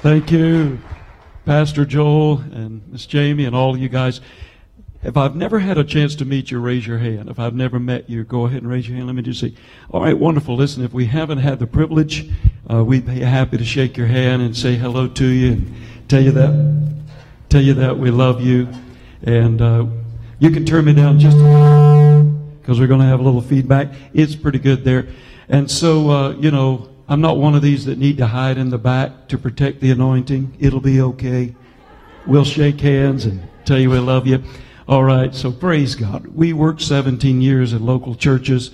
Thank you, Pastor Joel and Miss Jamie and all of you guys. If I've never had a chance to meet you, raise your hand. If I've never met you, go ahead and raise your hand. Let me just see. All right, wonderful. Listen, if we haven't had the privilege, we'd be happy to shake your hand and say hello to you and tell you that we love you. And you can turn me down just a little because we're going to have a little feedback. It's pretty good there. And so, you know, I'm not one of these that need to hide in the back to protect the anointing. It'll be okay. We'll shake hands and tell you we love you. All right, so praise God. We worked 17 years in local churches,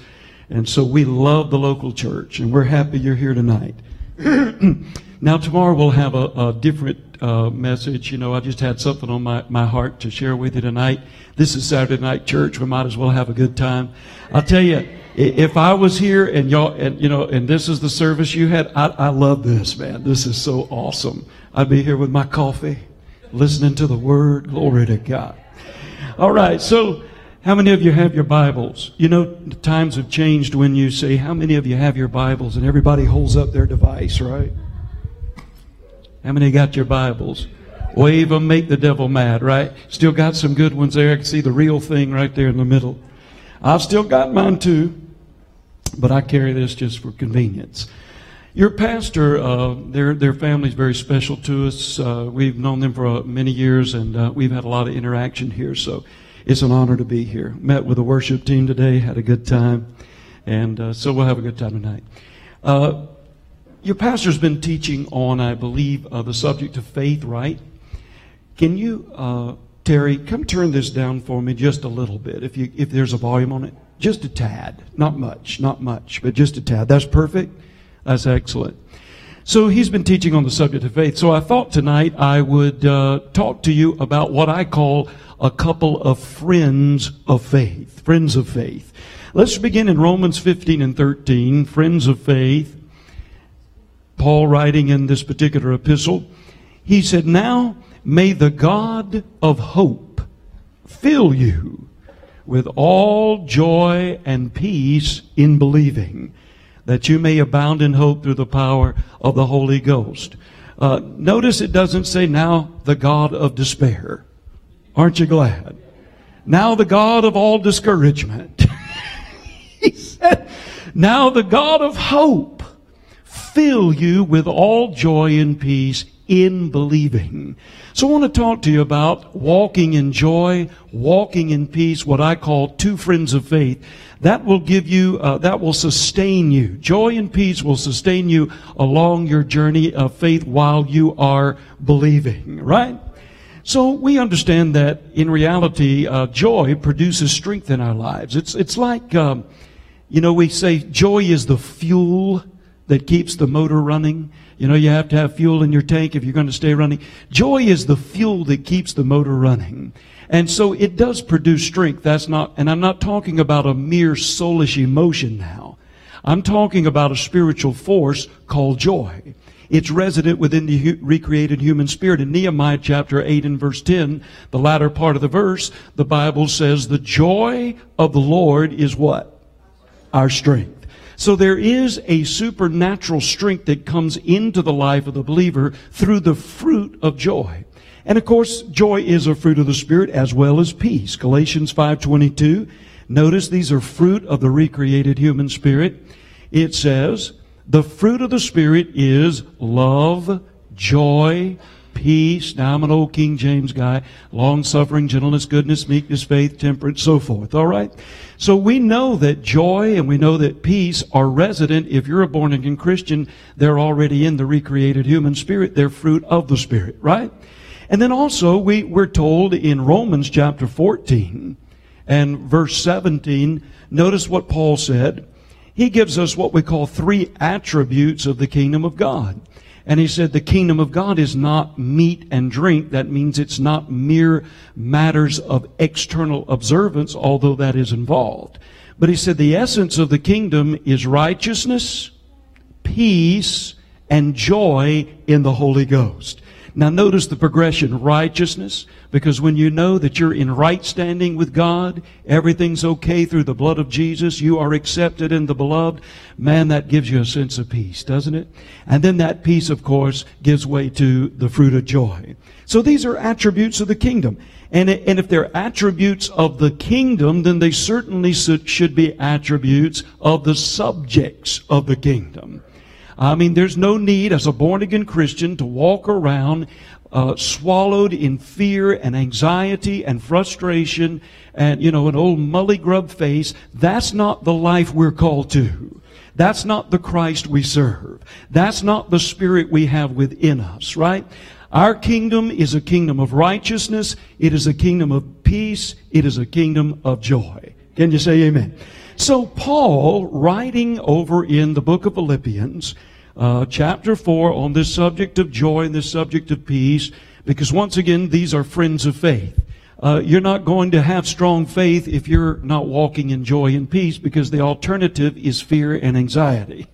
and so we love the local church, and we're happy you're here tonight. Now, tomorrow we'll have a different message. You know, I just had something on my heart to share with you tonight. This is Saturday night church. We might as well have a good time. I'll tell you, if I was here and y'all, and you know, and this is the service you had, I love this, man. This is so awesome. I'd be here with my coffee, listening to the word. Glory to God. All right, so how many of you have your Bibles? You know, times have changed when you say, how many of you have your Bibles? And everybody holds up their device, right? How many got your Bibles? Wave them, make the devil mad, right? Still got some good ones there. I can see the real thing right there in the middle. I've still got mine too, but I carry this just for convenience. Your pastor, their family's very special to us. We've known them for many years, and we've had a lot of interaction here, so it's an honor to be here. Met with the worship team today, had a good time, and so we'll have a good time tonight. Your pastor's been teaching on, I believe, the subject of faith, right? Can you, Terry, come turn this down for me just a little bit, if there's a volume on it? Just a tad. Not much, but just a tad. That's perfect. That's excellent. So he's been teaching on the subject of faith. So I thought tonight I would talk to you about what I call a couple of friends of faith. Friends of faith. Let's begin in Romans 15 and 13. Friends of faith. Paul writing in this particular epistle, he said, now may the God of hope fill you with all joy and peace in believing, that you may abound in hope through the power of the Holy Ghost. Notice it doesn't say, now the God of despair. Aren't you glad? Now the God of all discouragement. He said, now the God of hope fill you with all joy and peace in believing. So I want to talk to you about walking in joy, walking in peace, what I call two friends of faith. That will give you, that will sustain you. Joy and peace will sustain you along your journey of faith while you are believing, right? So we understand that in reality, joy produces strength in our lives. It's like, you know, we say joy is the fuel that keeps the motor running. You know, you have to have fuel in your tank if you're going to stay running. Joy is the fuel that keeps the motor running. And so it does produce strength. That's not, and I'm not talking about a mere soulish emotion now. I'm talking about a spiritual force called joy. It's resident within the recreated human spirit. In Nehemiah chapter 8 and verse 10, the latter part of the verse, the Bible says, the joy of the Lord is what? Our strength. So there is a supernatural strength that comes into the life of the believer through the fruit of joy. And of course, joy is a fruit of the Spirit as well as peace. Galatians 5:22. Notice these are fruit of the recreated human spirit. It says, the fruit of the Spirit is love, joy, peace. Now I'm an old King James guy. Long-suffering, gentleness, goodness, meekness, faith, temperance, so forth. All right? So we know that joy and we know that peace are resident. If you're a born-again Christian, they're already in the recreated human spirit. They're fruit of the Spirit, right? And then also we're told in Romans chapter 14 and verse 17, notice what Paul said. He gives us what we call three attributes of the kingdom of God. And he said the kingdom of God is not meat and drink. That means it's not mere matters of external observance, although that is involved. But he said the essence of the kingdom is righteousness, peace, and joy in the Holy Ghost. Now notice the progression. Righteousness, because when you know that you're in right standing with God, everything's okay through the blood of Jesus, you are accepted in the beloved, man, that gives you a sense of peace, doesn't it? And then that peace, of course, gives way to the fruit of joy. So these are attributes of the kingdom. And if they're attributes of the kingdom, then they certainly should be attributes of the subjects of the kingdom. I mean, there's no need as a born-again Christian to walk around swallowed in fear and anxiety and frustration and, you know, an old mully grub face. That's not the life we're called to. That's not the Christ we serve. That's not the spirit we have within us, right? Our kingdom is a kingdom of righteousness. It is a kingdom of peace. It is a kingdom of joy. Can you say amen? So Paul, writing over in the book of Philippians, chapter 4, on this subject of joy and this subject of peace, because once again, these are friends of faith. You're not going to have strong faith if you're not walking in joy and peace, because the alternative is fear and anxiety.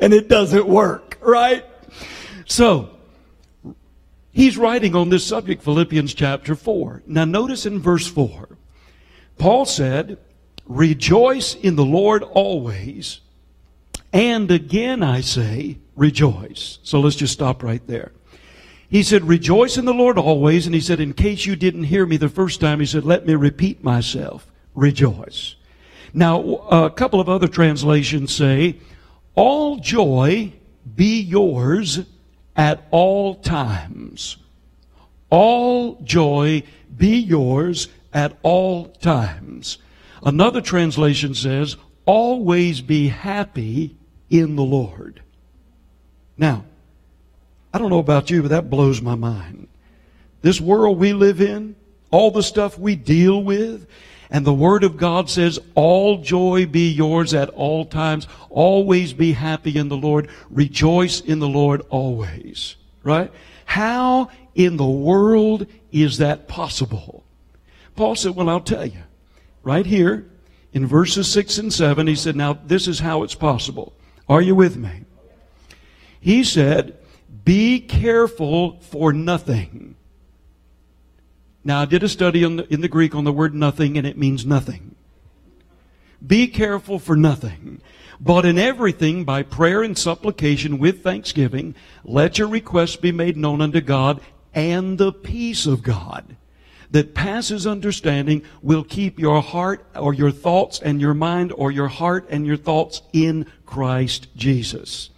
And it doesn't work, right? So he's writing on this subject, Philippians chapter 4. Now notice in verse 4. Paul said, rejoice in the Lord always, and again I say, rejoice. So let's just stop right there. He said, rejoice in the Lord always, and he said, in case you didn't hear me the first time, he said, let me repeat myself, rejoice. Now, a couple of other translations say, all joy be yours at all times. All joy be yours at all times. Another translation says, always be happy in the Lord. Now, I don't know about you, but that blows my mind. This world we live in, all the stuff we deal with, and the Word of God says, all joy be yours at all times. Always be happy in the Lord. Rejoice in the Lord always. Right? How in the world is that possible? Paul said, well, I'll tell you. Right here, in verses 6 and 7, he said, now, this is how it's possible. Are you with me? He said, be careful for nothing. Now, I did a study in the Greek on the word nothing, and it means nothing. Be careful for nothing. But in everything, by prayer and supplication with thanksgiving, let your requests be made known unto God, and the peace of God that passes understanding will keep your heart or your thoughts and your mind or your heart and your thoughts in Christ Jesus.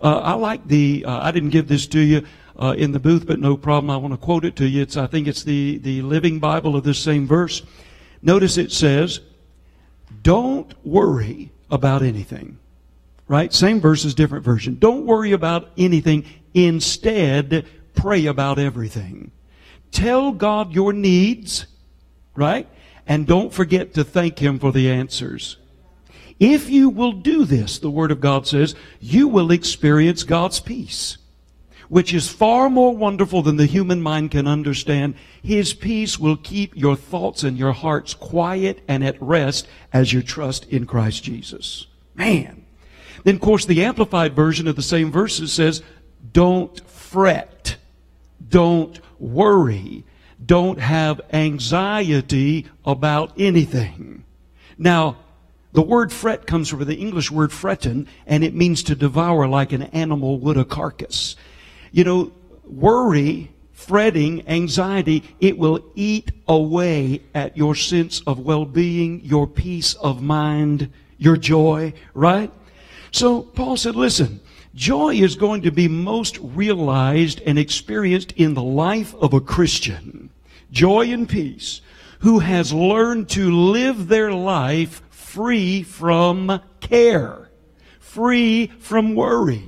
I like the, I didn't give this to you in the booth, but no problem. I want to quote it to you. It's, I think it's the Living Bible of this same verse. Notice it says, don't worry about anything. Right? Same verse is different version. Don't worry about anything. Instead, pray about everything. Tell God your needs, right? And don't forget to thank Him for the answers. If you will do this, the Word of God says, you will experience God's peace, which is far more wonderful than the human mind can understand. His peace will keep your thoughts and your hearts quiet and at rest as you trust in Christ Jesus. Man. Then, of course, the Amplified version of the same verses says, don't fret. Don't worry. Don't have anxiety about anything. Now, the word fret comes from the English word fretten, and it means to devour like an animal would a carcass. You know, worry, fretting, anxiety, it will eat away at your sense of well-being, your peace of mind, your joy, right? So Paul said, listen, joy is going to be most realized and experienced in the life of a Christian. Joy and peace, who has learned to live their life free from care, free from worry.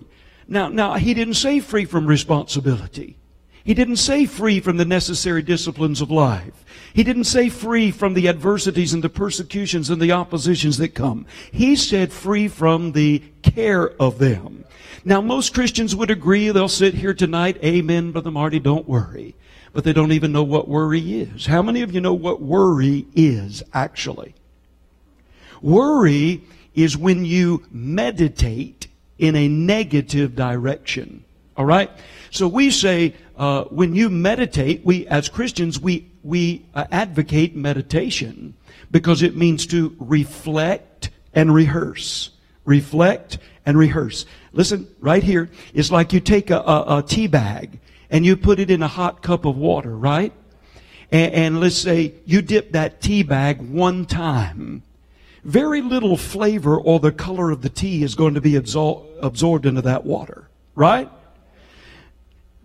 Now, he didn't say free from responsibility. He didn't say free from the necessary disciplines of life. He didn't say free from the adversities and the persecutions and the oppositions that come. He said free from the care of them. Now, most Christians would agree. They'll sit here tonight. Amen, Brother Marty, don't worry. But they don't even know what worry is. How many of you know what worry is, actually? Worry is when you meditate in a negative direction. All right? So we say when you meditate, we as Christians advocate meditation because it means to reflect and rehearse. Reflect and rehearse. Listen, right here, it's like you take a tea bag and you put it in a hot cup of water, right? And let's say you dip that tea bag one time. Very little flavor or the color of the tea is going to be absorbed into that water, right?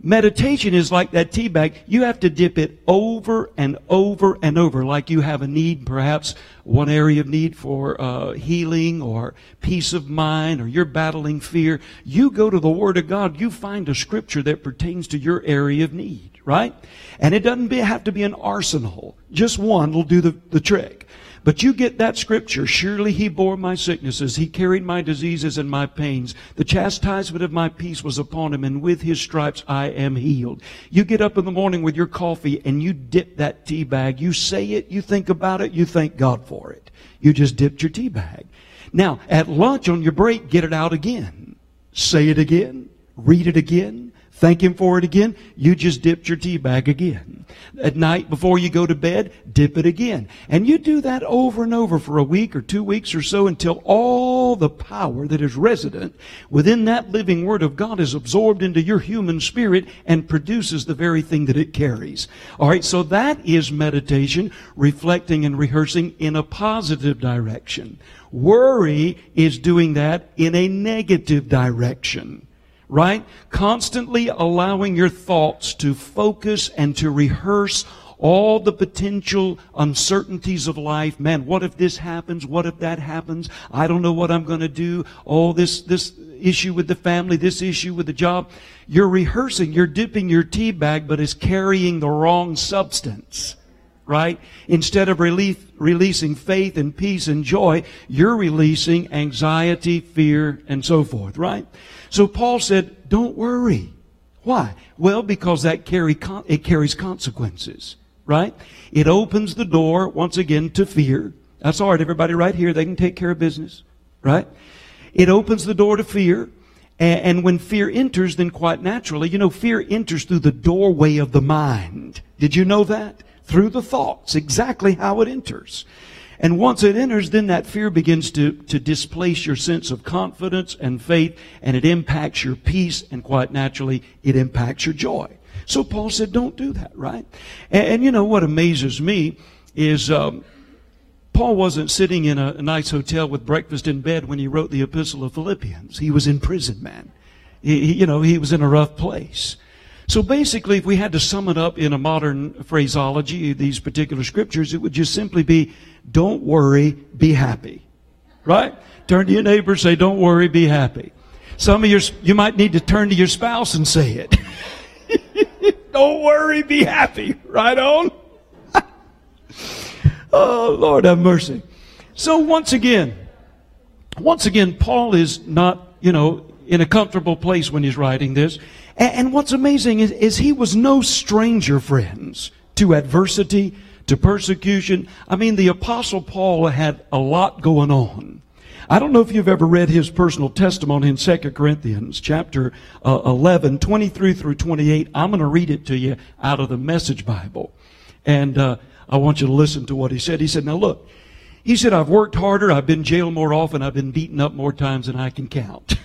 Meditation is like that tea bag. You have to dip it over and over and over, like you have a need, perhaps one area of need for healing or peace of mind, or you're battling fear. You go to the Word of God, you find a scripture that pertains to your area of need, right? And it doesn't have to be an arsenal. Just one will do the trick. But you get that scripture, surely he bore my sicknesses, he carried my diseases and my pains. The chastisement of my peace was upon him, and with his stripes I am healed. You get up in the morning with your coffee and you dip that tea bag. You say it, you think about it, you thank God for it. You just dipped your tea bag. Now, at lunch on your break, get it out again. Say it again. Read it again. Thank him for it again. You just dipped your tea bag again. At night before you go to bed, dip it again. And you do that over and over for a week or 2 weeks or so until all the power that is resident within that living Word of God is absorbed into your human spirit and produces the very thing that it carries. All right, so that is meditation, reflecting and rehearsing in a positive direction. Worry is doing that in a negative direction. Right? Constantly allowing your thoughts to focus and to rehearse all the potential uncertainties of life. Man, what if this happens? What if that happens? I don't know what I'm going to do. Oh, this issue with the family, this issue with the job. You're rehearsing, you're dipping your tea bag, but it's carrying the wrong substance. Right? Instead of releasing faith and peace and joy, you're releasing anxiety, fear, and so forth. Right? So Paul said, don't worry. Why? Well, because that it carries consequences. Right? It opens the door, once again, to fear. That's all right, everybody right here. They can take care of business. Right? It opens the door to fear. And when fear enters, then quite naturally, you know, fear enters through the doorway of the mind. Did you know that? Through the thoughts, exactly how it enters. And once it enters, then that fear begins to displace your sense of confidence and faith, and it impacts your peace, and quite naturally, it impacts your joy. So Paul said, don't do that, right? And you know, what amazes me is Paul wasn't sitting in a nice hotel with breakfast in bed when he wrote the Epistle of Philippians. He was in prison, man. He was in a rough place. So basically, if we had to sum it up in a modern phraseology, these particular scriptures, it would just simply be, don't worry, be happy. Right? Turn to your neighbor, say, don't worry, be happy. Some of you might need to turn to your spouse and say it. Don't worry, be happy. Right on? Oh, Lord have mercy. So once again, Paul is not, you know, in a comfortable place when he's writing this. And what's amazing is he was no stranger, friends, to adversity, to persecution. I mean, the Apostle Paul had a lot going on. I don't know if you've ever read his personal testimony in 2 Corinthians chapter 11, 23 through 28. I'm going to read it to you out of the Message Bible. And I want you to listen to what he said. He said, now look, he said, I've worked harder, I've been jailed more often, I've been beaten up more times than I can count.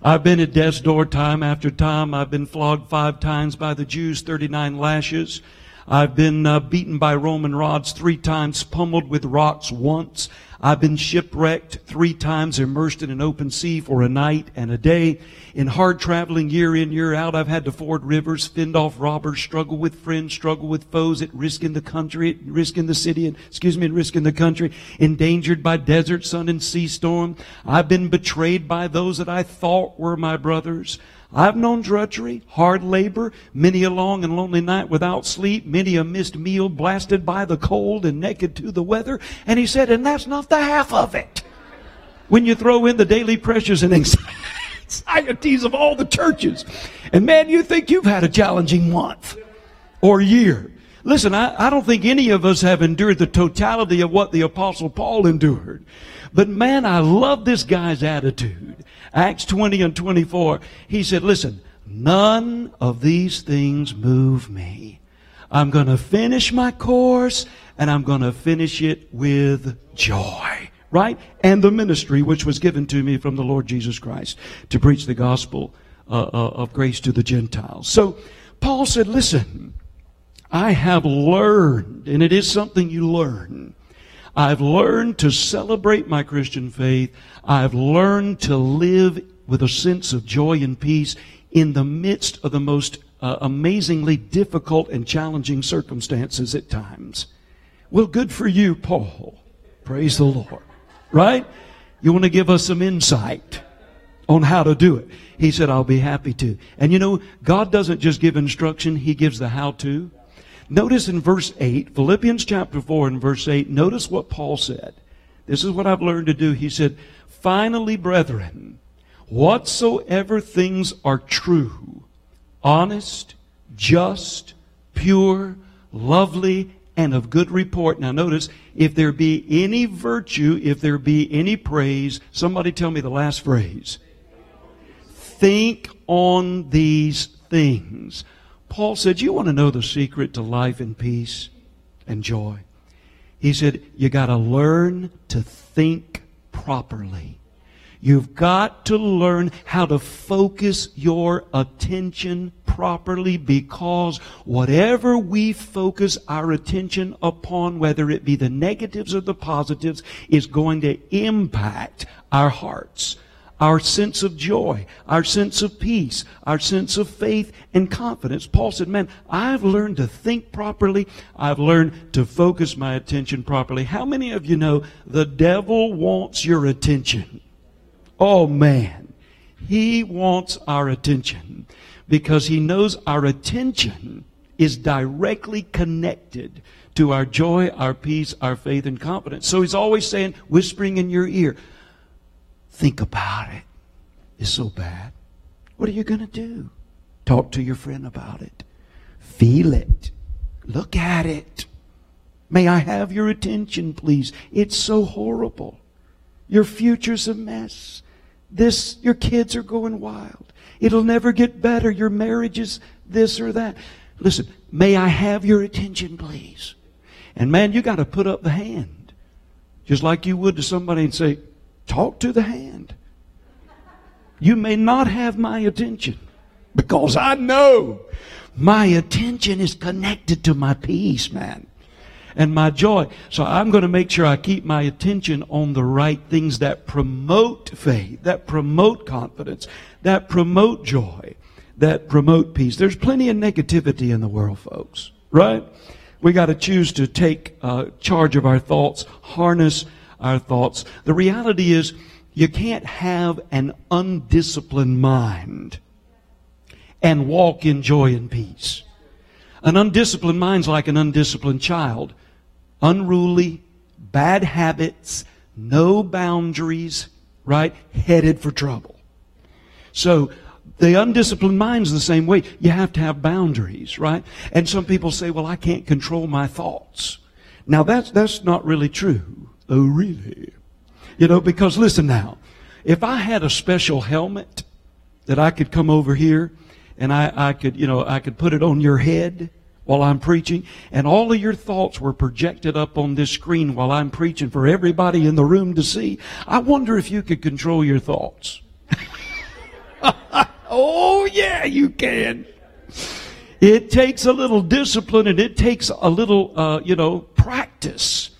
I've been at death's door time after time. I've been flogged 5 times by the Jews, 39 lashes. I've been beaten by Roman rods 3 times, pummeled with rocks once. I've been shipwrecked 3 times, immersed in an open sea for a night and a day. In hard traveling year in, year out, I've had to ford rivers, fend off robbers, struggle with friends, struggle with foes, at risk in the country, at risk in the city, at risk in the country, endangered by desert, sun, and sea storm. I've been betrayed by those that I thought were my brothers. I've known drudgery, hard labor, many a long and lonely night without sleep, many a missed meal, blasted by the cold and naked to the weather. And he said, and that's not the half of it. When you throw in the daily pressures and anxieties of all the churches. And man, you think you've had a challenging month or year. Listen, I don't think any of us have endured the totality of what the Apostle Paul endured. But man, I love this guy's attitude. Acts 20 and 24, he said, listen, none of these things move me. I'm going to finish my course, and I'm going to finish it with joy. Right? And the ministry which was given to me from the Lord Jesus Christ to preach the gospel of grace to the Gentiles. So Paul said, listen, I have learned, and it is something you learn. I've learned to celebrate my Christian faith. I've learned to live with a sense of joy and peace in the midst of the most amazingly difficult and challenging circumstances at times. Well, good for you, Paul. Praise the Lord. Right? You want to give us some insight on how to do it. He said, I'll be happy to. And you know, God doesn't just give instruction. He gives the how to. Notice in verse 8, Philippians chapter 4 and verse 8, notice what Paul said. This is what I've learned to do. He said, finally, brethren, whatsoever things are true, honest, just, pure, lovely, and of good report. Now notice, if there be any virtue, if there be any praise, somebody tell me the last phrase. Think on these things. Paul said, you want to know the secret to life and peace and joy? He said, you got to learn to think properly. You've got to learn how to focus your attention properly, because whatever we focus our attention upon, whether it be the negatives or the positives, is going to impact our hearts, our sense of joy, our sense of peace, our sense of faith and confidence. Paul said, man, I've learned to think properly. I've learned to focus my attention properly. How many of you know the devil wants your attention? Oh man, he wants our attention because he knows our attention is directly connected to our joy, our peace, our faith, and confidence. So he's always saying, whispering in your ear, think about it. It's so bad. What are you going to do? Talk to your friend about it. Feel it. Look at it. May I have your attention, please? It's so horrible. Your future's a mess. This, your kids are going wild. It'll never get better. Your marriage is this or that. Listen, may I have your attention, please? And man, you got to put up the hand. Just like you would to somebody and say, talk to the hand. You may not have my attention because I know my attention is connected to my peace, man, and my joy. So I'm going to make sure I keep my attention on the right things that promote faith, that promote confidence, that promote joy, that promote peace. There's plenty of negativity in the world, folks, right? We got to choose to take charge of our thoughts, harness our thoughts. The reality is you can't have an undisciplined mind and walk in joy and peace. An undisciplined mind's like an undisciplined child. Unruly, bad habits, no boundaries, right? Headed for trouble. So the undisciplined mind's the same way. You have to have boundaries, right? And some people say, well, I can't control my thoughts. Now that's not really true. Oh, really? You know, because listen now, if I had a special helmet that I could come over here and I could, you know, I could put it on your head while I'm preaching, and all of your thoughts were projected up on this screen while I'm preaching for everybody in the room to see, I wonder if you could control your thoughts. Oh, yeah, you can. It takes a little discipline, and it takes a little, you know, practice.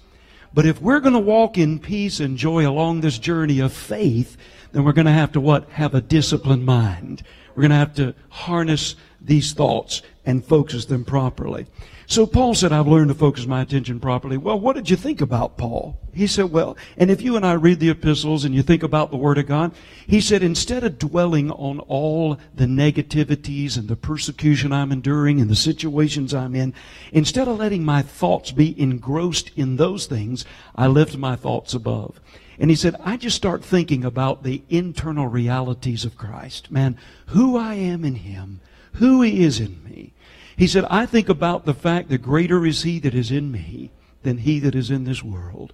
But if we're going to walk in peace and joy along this journey of faith, then we're going to have to what? Have a disciplined mind. We're going to have to harness these thoughts and focus them properly. So Paul said, I've learned to focus my attention properly. Well, what did you think about Paul? He said, well, and if you and I read the epistles and you think about the Word of God, he said, instead of dwelling on all the negativities and the persecution I'm enduring and the situations I'm in, instead of letting my thoughts be engrossed in those things, I lift my thoughts above. And he said, I just start thinking about the internal realities of Christ. Man, who I am in Him, who He is in me. He said, I think about the fact that greater is He that is in me than he that is in this world.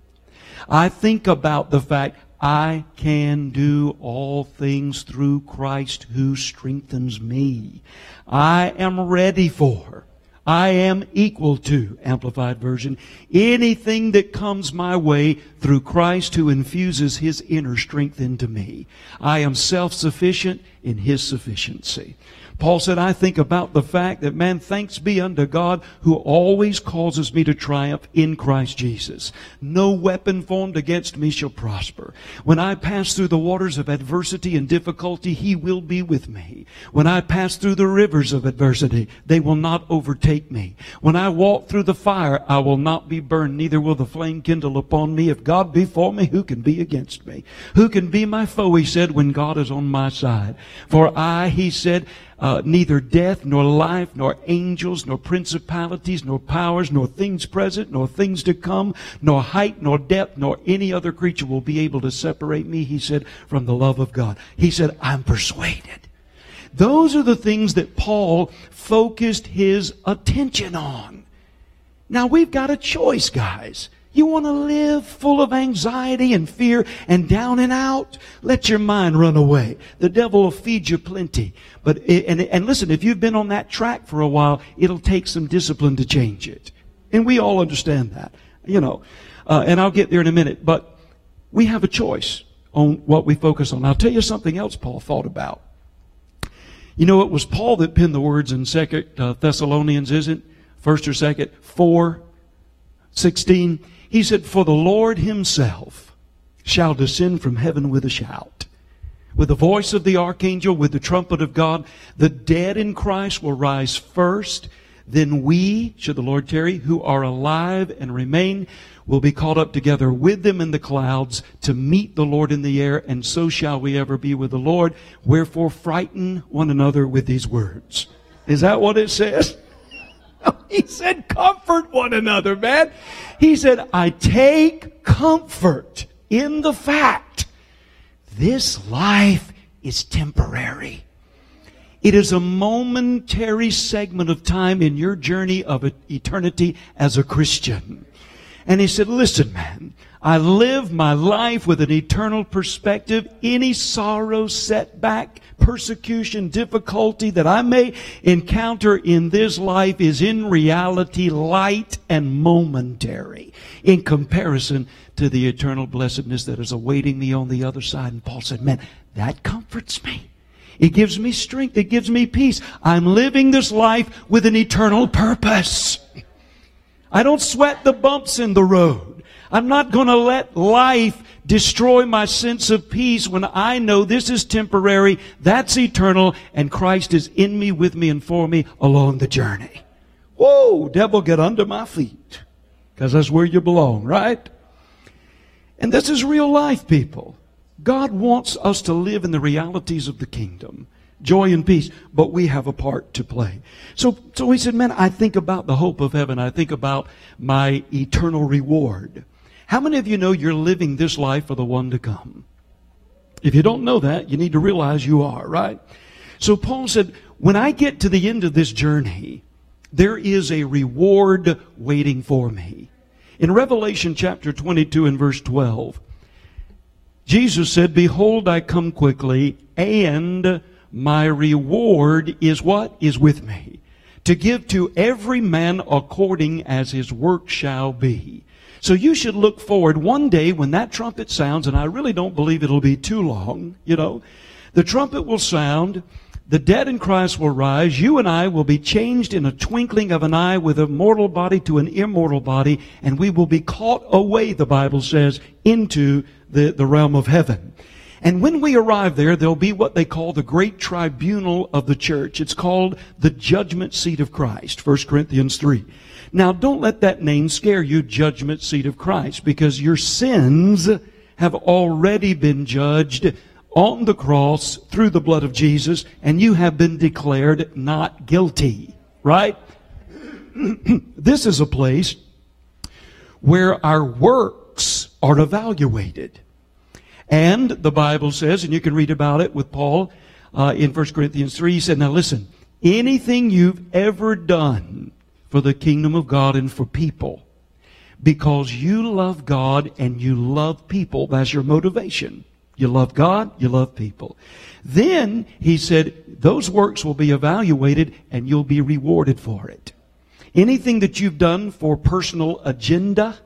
I think about the fact I can do all things through Christ who strengthens me. I am ready for, I am equal to, Amplified Version, anything that comes my way through Christ who infuses His inner strength into me. I am self-sufficient in His sufficiency. Paul said, I think about the fact that, man, thanks be unto God who always causes me to triumph in Christ Jesus. No weapon formed against me shall prosper. When I pass through the waters of adversity and difficulty, He will be with me. When I pass through the rivers of adversity, they will not overtake me. When I walk through the fire, I will not be burned, neither will the flame kindle upon me. If God be for me, who can be against me? Who can be my foe, he said, when God is on my side? For I, he said, neither death, nor life, nor angels, nor principalities, nor powers, nor things present, nor things to come, nor height, nor depth, nor any other creature will be able to separate me, he said, from the love of God. He said, I'm persuaded. Those are the things that Paul focused his attention on. Now we've got a choice, guys. You want to live full of anxiety and fear and down and out? Let your mind run away. The devil will feed you plenty. And listen, if you've been on that track for a while, it'll take some discipline to change it. And we all understand that, you know. And I'll get there in a minute. But we have a choice on what we focus on. I'll tell you something else Paul thought about. You know, it was Paul that penned the words in 2 Thessalonians, isn't it? 1st or 2nd, 4:16. He said, for the Lord Himself shall descend from heaven with a shout, with the voice of the archangel, with the trumpet of God. The dead in Christ will rise first. Then we, should the Lord tarry, who are alive and remain, will be caught up together with them in the clouds to meet the Lord in the air, and so shall we ever be with the Lord. Wherefore frighten one another with these words. Is that what it says? He said, comfort one another, man. He said, I take comfort in the fact this life is temporary. It is a momentary segment of time in your journey of eternity as a Christian. And he said, listen, man, I live my life with an eternal perspective. Any sorrow, setback, persecution, difficulty that I may encounter in this life is in reality light and momentary in comparison to the eternal blessedness that is awaiting me on the other side. And Paul said, man, that comforts me. It gives me strength. It gives me peace. I'm living this life with an eternal purpose. I don't sweat the bumps in the road. I'm not going to let life destroy my sense of peace when I know this is temporary, that's eternal, and Christ is in me, with me, and for me along the journey. Whoa, devil, get under my feet, because that's where you belong, right? And this is real life, people. God wants us to live in the realities of the kingdom. Joy and peace, but we have a part to play. So he said, man, I think about the hope of heaven. I think about my eternal reward. How many of you know you're living this life for the one to come? If you don't know that, you need to realize you are, right? So Paul said, when I get to the end of this journey, there is a reward waiting for me. In Revelation chapter 22 and verse 12, Jesus said, behold, I come quickly, and my reward is what? Is with me, to give to every man according as his work shall be. So you should look forward one day when that trumpet sounds, and I really don't believe it'll be too long, you know. The trumpet will sound, the dead in Christ will rise, you and I will be changed in a twinkling of an eye with a mortal body to an immortal body, and we will be caught away, the Bible says, into the realm of heaven. And when we arrive there, there'll be what they call the great tribunal of the church. It's called the judgment seat of Christ, 1 Corinthians 3. Now, don't let that name scare you, judgment seat of Christ, because your sins have already been judged on the cross through the blood of Jesus, and you have been declared not guilty, right? This is a place where our works are evaluated. And the Bible says, and you can read about it with Paul in 1 Corinthians 3, he said, now listen, anything you've ever done for the kingdom of God and for people, because you love God and you love people. That's your motivation. You love God, you love people. Then, he said, those works will be evaluated and you'll be rewarded for it. Anything that you've done for personal agenda,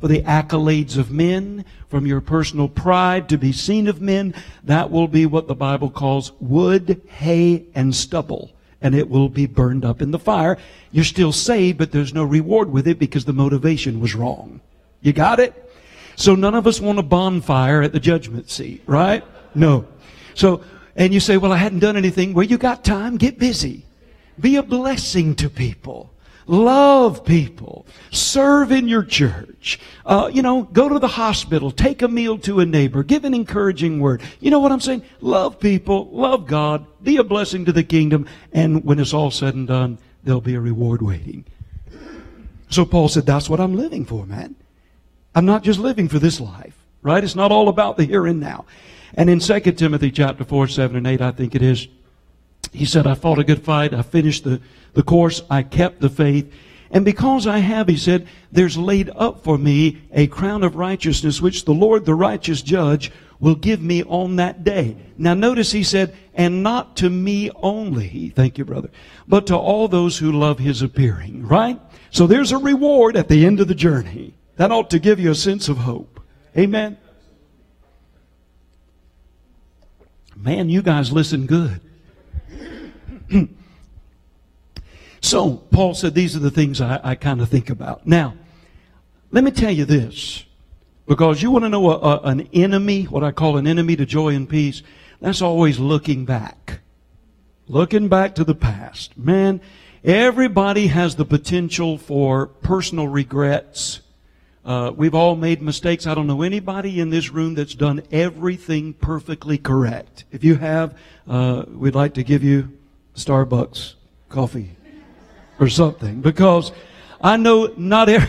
for the accolades of men, from your personal pride to be seen of men, that will be what the Bible calls wood, hay, and stubble. And it will be burned up in the fire. You're still saved, but there's no reward with it because the motivation was wrong. You got it? So none of us want a bonfire at the judgment seat, right? No. So, and you say, well, I hadn't done anything. Well, you got time. Get busy. Be a blessing to people. Love people. Serve in your church. Go to the hospital. Take a meal to a neighbor. Give an encouraging word. You know what I'm saying? Love people. Love God. Be a blessing to the kingdom. And when it's all said and done, there'll be a reward waiting. So Paul said, that's what I'm living for, man. I'm not just living for this life, right? It's not all about the here and now. And in 2 Timothy chapter 4, 7 and 8, I think it is, he said, I fought a good fight, I finished the course, I kept the faith. And because I have, he said, there's laid up for me a crown of righteousness, which the Lord, the righteous judge, will give me on that day. Now notice he said, and not to me only, thank you, brother, but to all those who love his appearing, right? So there's a reward at the end of the journey. That ought to give you a sense of hope. Amen. Man, you guys listen good. So, Paul said, these are the things I kind of think about. Now, let me tell you this. Because you want to know an enemy, what I call an enemy to joy and peace, that's always looking back. Looking back to the past. Man, everybody has the potential for personal regrets. We've all made mistakes. I don't know anybody in this room that's done everything perfectly correct. If you have, we'd like to give you Starbucks coffee or something. Because I know not every...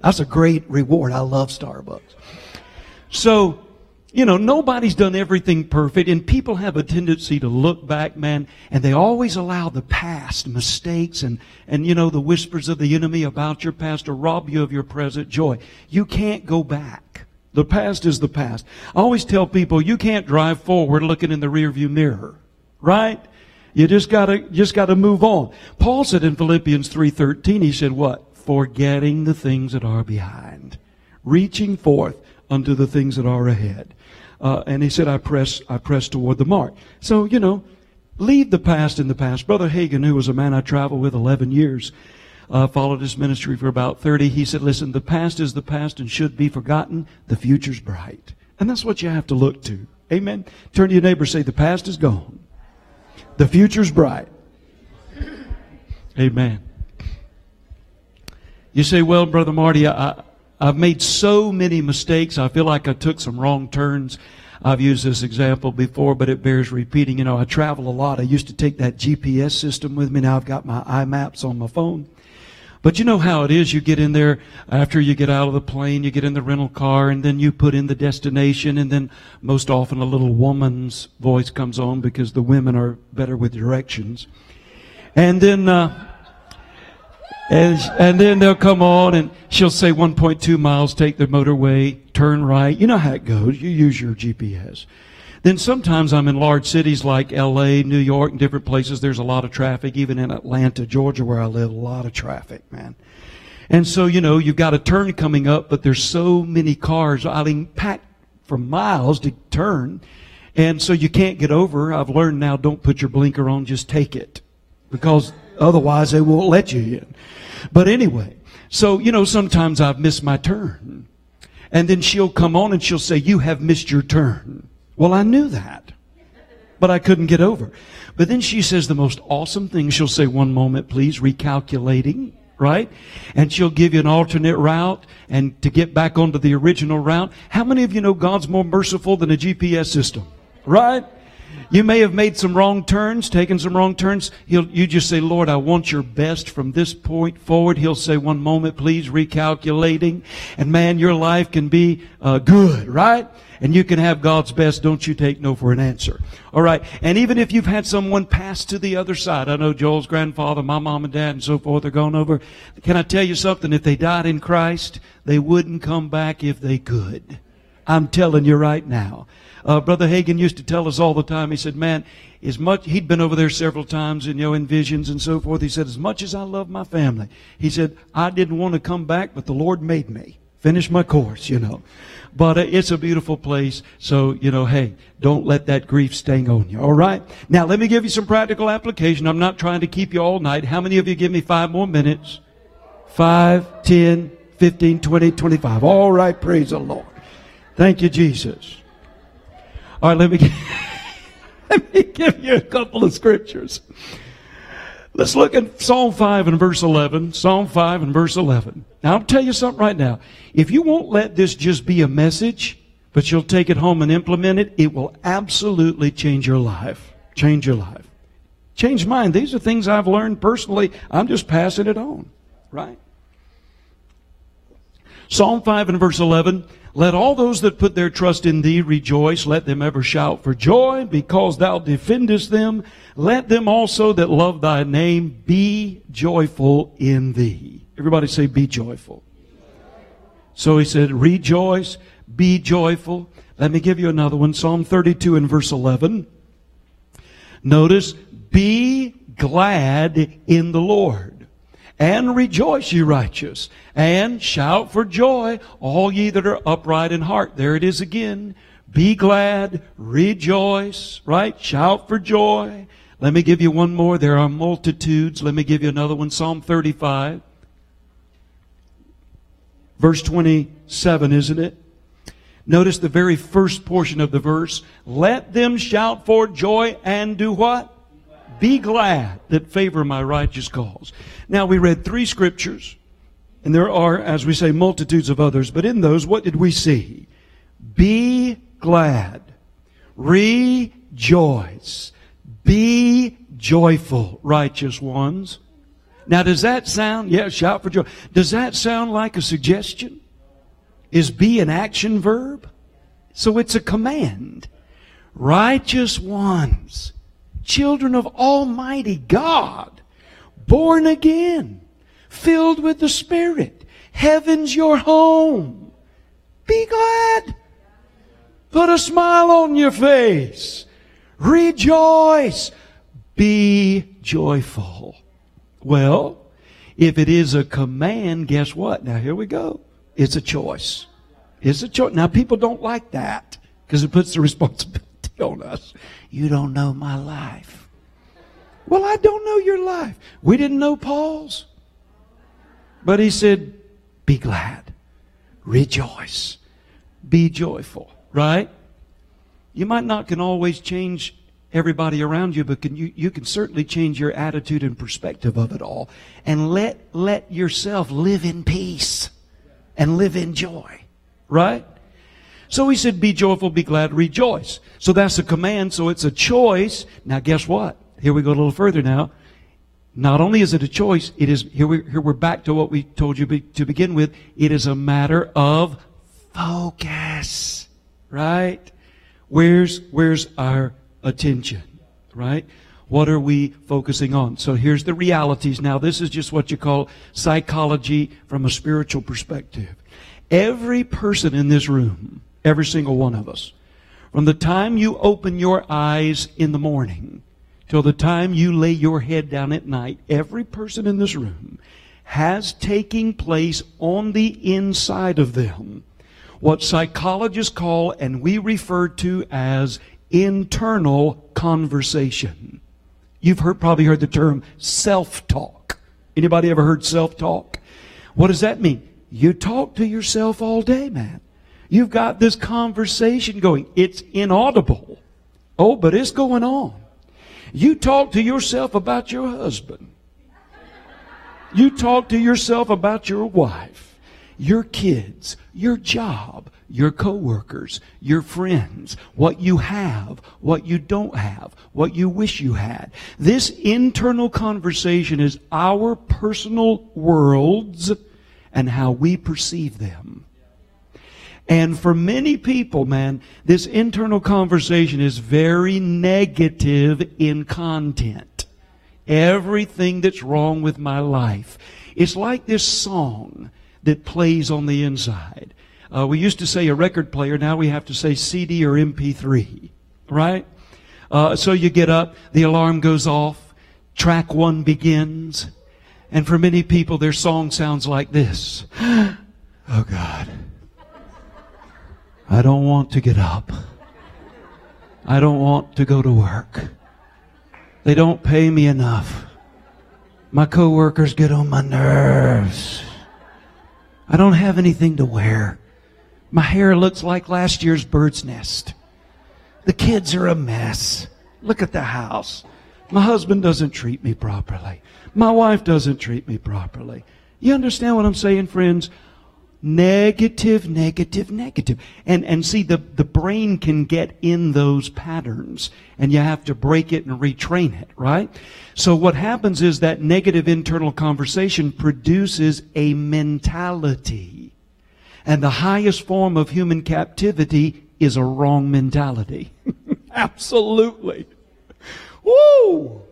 That's a great reward. I love Starbucks. So, nobody's done everything perfect. And people have a tendency to look back, man. And they always allow the past mistakes and the whispers of the enemy about your past to rob you of your present joy. You can't go back. The past is the past. I always tell people, you can't drive forward looking in the rearview mirror. Right? You just gotta move on. Paul said in Philippians 3:13, he said what? Forgetting the things that are behind. Reaching forth unto the things that are ahead. And he said, I press toward the mark. So, leave the past in the past. Brother Hagin, who was a man I traveled with 11 years, followed his ministry for about 30. He said, listen, the past is the past and should be forgotten. The future's bright. And that's what you have to look to. Amen. Turn to your neighbor and say, the past is gone. The future's bright. Amen. You say, well, Brother Marty, I've made so many mistakes. I feel like I took some wrong turns. I've used this example before, but it bears repeating. I travel a lot. I used to take that GPS system with me. Now I've got my iMaps on my phone. But you know how it is. You get in there after you get out of the plane, you get in the rental car, and then you put in the destination, and then most often a little woman's voice comes on because the women are better with directions. And then... And then they'll come on and she'll say 1.2 miles, take the motorway, turn right. You know how it goes. You use your GPS. Then sometimes I'm in large cities like L.A., New York, and different places. There's a lot of traffic. Even in Atlanta, Georgia, where I live, a lot of traffic, man. And so, you've got a turn coming up, but there's so many cars. I mean, packed for miles to turn. And so you can't get over. I've learned now, don't put your blinker on. Just take it. Because... otherwise, they won't let you in. But anyway, so, sometimes I've missed my turn. And then she'll come on and she'll say, you have missed your turn. Well, I knew that, but I couldn't get over. But then she says the most awesome thing. She'll say, one moment, please, recalculating, right? And she'll give you an alternate route and to get back onto the original route. How many of you know God's more merciful than a GPS system, right? You may have made some wrong turns, taken some wrong turns. You just say, Lord, I want your best from this point forward. He'll say, one moment, please, recalculating. And man, your life can be good, right? And you can have God's best. Don't you take no for an answer. All right. And even if you've had someone pass to the other side, I know Joel's grandfather, my mom and dad and so forth are gone over. Can I tell you something? If they died in Christ, they wouldn't come back if they could. I'm telling you right now. Brother Hagin used to tell us all the time, he said, man, as much, he'd been over there several times and, you know, in visions and so forth. He said, as much as I love my family, he said, I didn't want to come back, but the Lord made me finish my course, you know. But it's a beautiful place. So, you know, hey, don't let that grief sting on you. All right. Now, let me give you some practical application. I'm not trying to keep you all night. How many of you give me 5 more minutes? 5, 10, 15, 20, 25. All right. Praise the Lord. Thank you, Jesus. All right, let me give you a couple of scriptures. Let's look at Psalm 5 and verse 11. Psalm 5 and verse 11. Now, I'll tell you something right now. If you won't let this just be a message, but you'll take it home and implement it, it will absolutely change your life. Change your life. Change mine. These are things I've learned personally. I'm just passing it on, right? Psalm 5 and verse 11. Let all those that put their trust in Thee rejoice. Let them ever shout for joy, because Thou defendest them. Let them also that love Thy name be joyful in Thee. Everybody say, be joyful. So he said, rejoice, be joyful. Let me give you another one. Psalm 32 and verse 11. Notice, be glad in the Lord. And rejoice, ye righteous, and shout for joy, all ye that are upright in heart. There it is again. Be glad, rejoice, right? Shout for joy. Let me give you one more. There are multitudes. Let me give you another one. Psalm 35, verse 27, isn't it? Notice the very first portion of the verse. Let them shout for joy and do what? Be glad that favor my righteous cause. Now, we read 3 scriptures, and there are, as we say, multitudes of others. But in those, what did we see? Be glad. Rejoice. Be joyful, righteous ones. Now, does that sound, yeah, shout for joy. Does that sound like a suggestion? Is be an action verb? So it's a command. Righteous ones. Children of Almighty God, born again, filled with the Spirit. Heaven's your home. Be glad. Put a smile on your face. Rejoice. Be joyful. Well, if it is a command, guess what? Now, here we go. It's a choice. It's a choice. Now, people don't like that because it puts the responsibility on us. You don't know my life. Well, I don't know your life. We didn't know Paul's. But he said, be glad. Rejoice. Be joyful. Right? You might not can always change everybody around you, but you can certainly change your attitude and perspective of it all. And let yourself live in peace and live in joy. Right? So he said, be joyful, be glad, rejoice. So that's a command, so it's a choice. Now, guess what? Here we go a little further now. Not only is it a choice, it is, here we're back to what we told you to begin with. It is a matter of focus, right? Where's our attention, right? What are we focusing on? So here's the realities. Now, this is just what you call psychology from a spiritual perspective. Every person in this room, every single one of us, from the time you open your eyes in the morning till the time you lay your head down at night, every person in this room has taking place on the inside of them what psychologists call, and we refer to as, internal conversation. You've probably heard the term self-talk. Anybody ever heard self-talk? What does that mean? You talk to yourself all day, man. You've got this conversation going. It's inaudible. Oh, but it's going on. You talk to yourself about your husband. You talk to yourself about your wife. your kids, your job, your coworkers, your friends, what you have, what you don't have, what you wish you had. This internal conversation is our personal worlds and how we perceive them. And for many people, man, this internal conversation is very negative in content. Everything that's wrong with my life. It's like this song that plays on the inside. We used to say a record player. Now we have to say CD or MP3. Right? So you get up, the alarm goes off, track one begins. And for many people, their song sounds like this. Oh, God. I don't want to get up. I don't want to go to work. They don't pay me enough. My coworkers get on my nerves. I don't have anything to wear. My hair looks like last year's bird's nest. The kids are a mess. Look at the house. My husband doesn't treat me properly. My wife doesn't treat me properly. You understand what I'm saying, friends? Negative, negative, negative. And see, the brain can get in those patterns, and you have to break it and retrain it, right? So what happens is that negative internal conversation produces a mentality. And the highest form of human captivity is a wrong mentality. Absolutely. Woo!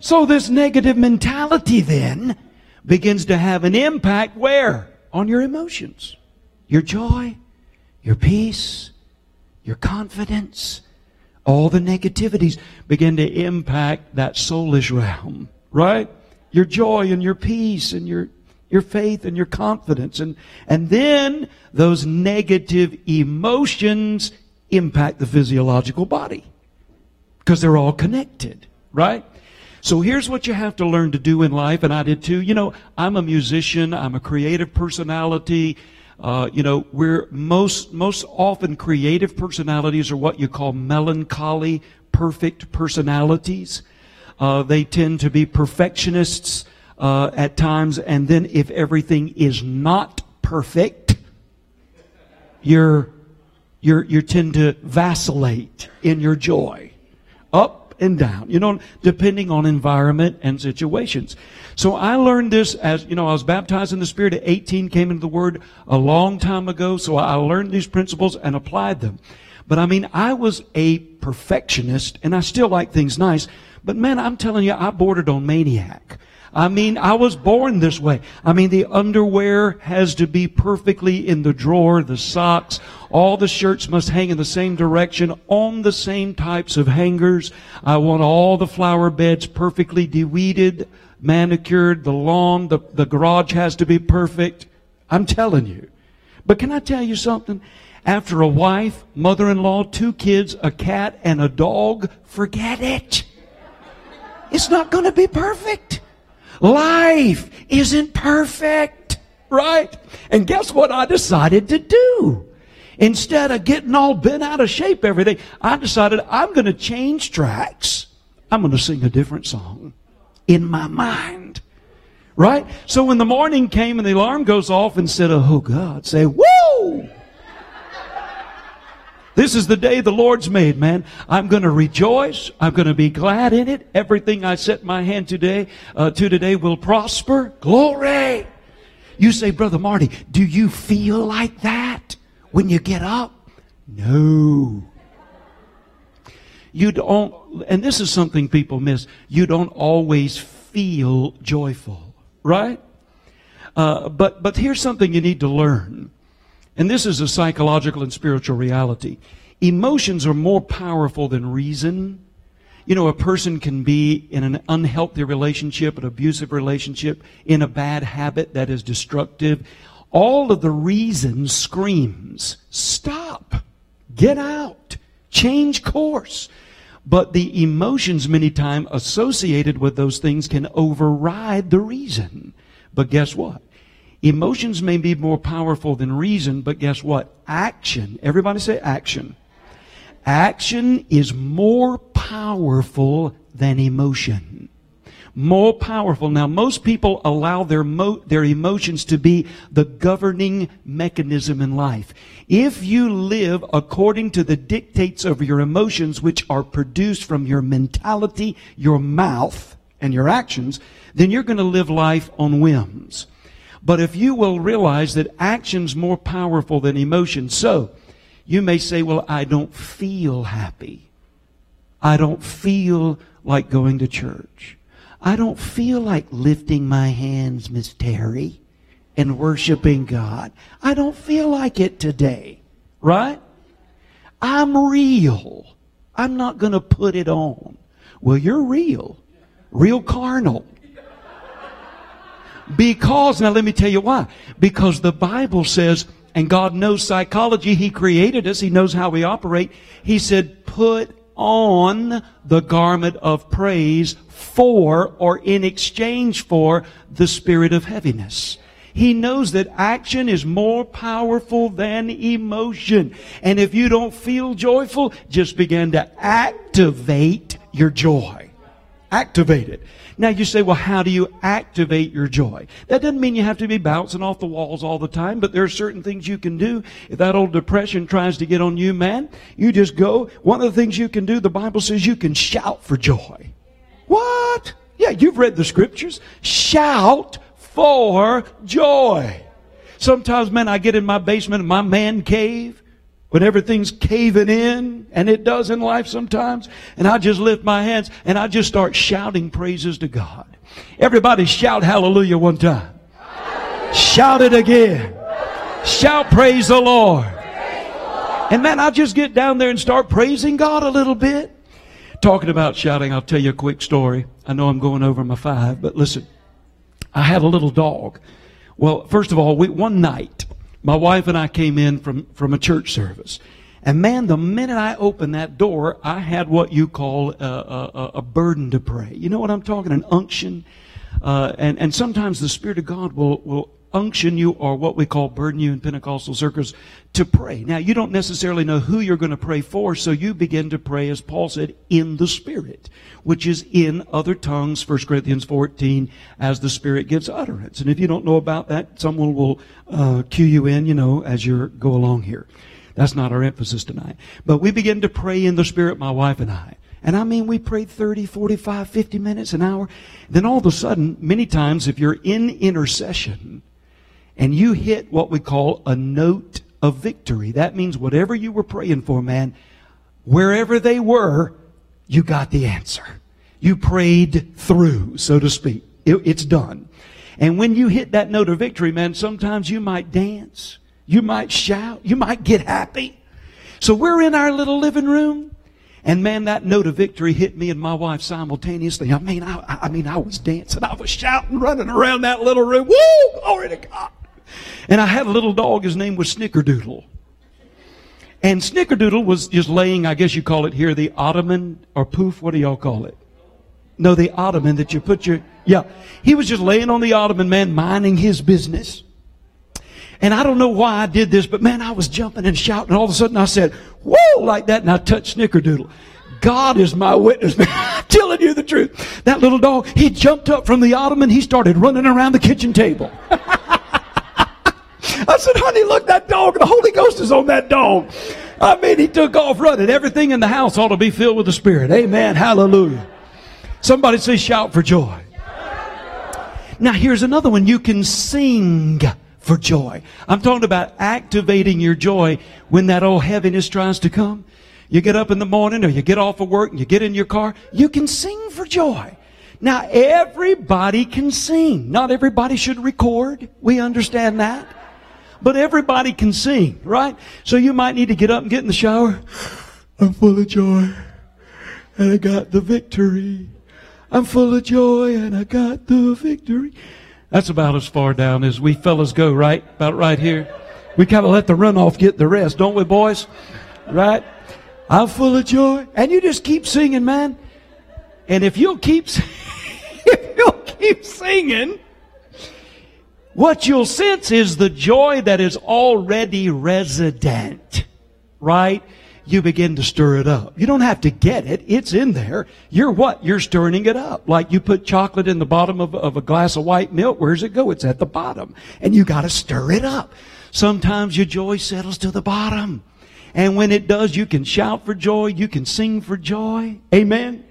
So this negative mentality then begins to have an impact where? On your emotions, your joy, your peace, your confidence. All the negativities begin to impact that soulish realm, right? Your joy and your peace and your faith and your confidence. And then those negative emotions impact the physiological body because they're all connected, right? So here's what you have to learn to do in life, and I did too. You know, I'm a musician. I'm a creative personality. You know, we're most often creative personalities are what you call melancholy, perfect personalities. They tend to be perfectionists at times, and then if everything is not perfect, you tend to vacillate in your joy, up and down, you know, depending on environment and situations. So I learned this as, you know, I was baptized in the Spirit at 18, came into the Word a long time ago, so I learned these principles and applied them. But I mean, I was a perfectionist, and I still like things nice, but man, I'm telling you, I bordered on maniac. I mean, I was born this way. I mean, the underwear has to be perfectly in the drawer, the socks, all the shirts must hang in the same direction, on the same types of hangers. I want all the flower beds perfectly de-weeded, manicured, the lawn, the garage has to be perfect. I'm telling you. But can I tell you something? After a wife, mother-in-law, 2 kids, a cat, and a dog, forget it. It's not going to be perfect. Life isn't perfect, right? And guess what I decided to do? Instead of getting all bent out of shape every day, I decided I'm going to change tracks. I'm going to sing a different song in my mind, right? So when the morning came and the alarm goes off, instead of, oh, God, say, woo! This is the day the Lord's made, man. I'm going to rejoice. I'm going to be glad in it. Everything I set my hand today will prosper. Glory. You say, Brother Marty, do you feel like that when you get up? No. You don't, and this is something people miss, you don't always feel joyful, right? But here's something you need to learn. And this is a psychological and spiritual reality. Emotions are more powerful than reason. You know, a person can be in an unhealthy relationship, an abusive relationship, in a bad habit that is destructive. All of the reason screams, stop, get out, change course. But the emotions many times associated with those things can override the reason. But guess what? Emotions may be more powerful than reason, but guess what? Action. Everybody say action. Action is more powerful than emotion. more powerful. Now, most people allow their emotions to be the governing mechanism in life. If you live according to the dictates of your emotions, which are produced from your mentality, your mouth, and your actions, then you're going to live life on whims. But if you will realize that action's more powerful than emotion, so you may say, well, I don't feel happy. I don't feel like going to church. I don't feel like lifting my hands, Miss Terry, and worshiping God. I don't feel like it today, right? I'm real. I'm not going to put it on. Well, you're real. Real carnal. Because, now let me tell you why. Because the Bible says, and God knows psychology, He created us, He knows how we operate. He said, put on the garment of praise for, or in exchange for, the spirit of heaviness. He knows that action is more powerful than emotion. And if you don't feel joyful, just begin to activate your joy. Activate it. Now you say, well, how do you activate your joy? That doesn't mean you have to be bouncing off the walls all the time, but there are certain things you can do. If that old depression tries to get on you, man, you just go. One of the things you can do, the Bible says you can shout for joy. What? Yeah, you've read the scriptures. Shout for joy. Sometimes, man, I get in my basement, in my man cave, when everything's caving in, and it does in life sometimes, and I just lift my hands and I just start shouting praises to God. Everybody shout hallelujah one time. Hallelujah. Shout it again. Hallelujah. Shout praise the Lord. Praise the Lord. And man, I just get down there and start praising God a little bit. Talking about shouting, I'll tell you a quick story. I know I'm going over my 5, but listen. I had a little dog. Well, first of all, one night, my wife and I came in from a church service. And man, the minute I opened that door, I had what you call a burden to pray. You know what I'm talking? An unction. And sometimes the Spirit of God will unction you, or what we call burden you in Pentecostal circles, to pray. Now, you don't necessarily know who you're going to pray for, so you begin to pray, as Paul said, in the Spirit, which is in other tongues, 1 Corinthians 14, as the Spirit gives utterance. And if you don't know about that, someone will cue you in, you know, as you go along here. That's not our emphasis tonight. But we begin to pray in the Spirit, my wife and I. And I mean, we prayed 30, 45, 50 minutes, an hour. Then all of a sudden, many times, if you're in intercession, and you hit what we call a note of victory. That means whatever you were praying for, man, wherever they were, you got the answer. You prayed through, so to speak. It's done. And when you hit that note of victory, man, sometimes you might dance. You might shout. You might get happy. So we're in our little living room. And man, that note of victory hit me and my wife simultaneously. I mean, I was dancing. I was shouting, running around that little room. Woo! Glory to God. And I had a little dog, his name was Snickerdoodle. And Snickerdoodle was just laying, I guess you call it here, the ottoman or poof, what do y'all call it? No, the ottoman that you put your, yeah. He was just laying on the ottoman, man, minding his business. And I don't know why I did this, but man, I was jumping and shouting. And all of a sudden I said, whoa, like that, and I touched Snickerdoodle. God is my witness, man. I'm telling you the truth. That little dog, he jumped up from the ottoman. He started running around the kitchen table. I said, honey, look, that dog, the Holy Ghost is on that dog. I mean, he took off running. Everything in the house ought to be filled with the Spirit. Amen. Hallelujah. Somebody say, shout for joy. Now, here's another one. You can sing for joy. I'm talking about activating your joy when that old heaviness tries to come. You get up in the morning or you get off of work and you get in your car. You can sing for joy. Now, everybody can sing. Not everybody should record. We understand that. But everybody can sing, right? So you might need to get up and get in the shower. I'm full of joy, and I got the victory. I'm full of joy, and I got the victory. That's about as far down as we fellas go, right? About right here. We kind of let the runoff get the rest, don't we, boys? Right? I'm full of joy. And you just keep singing, man. And if you'll keep, singing, what you'll sense is the joy that is already resident, right? you begin to stir it up. You don't have to get it. It's in there. You're what? You're stirring it up. Like you put chocolate in the bottom of a glass of white milk. Where does it go? It's at the bottom. And you got to stir it up. Sometimes your joy settles to the bottom. And when it does, you can shout for joy. You can sing for joy. Amen?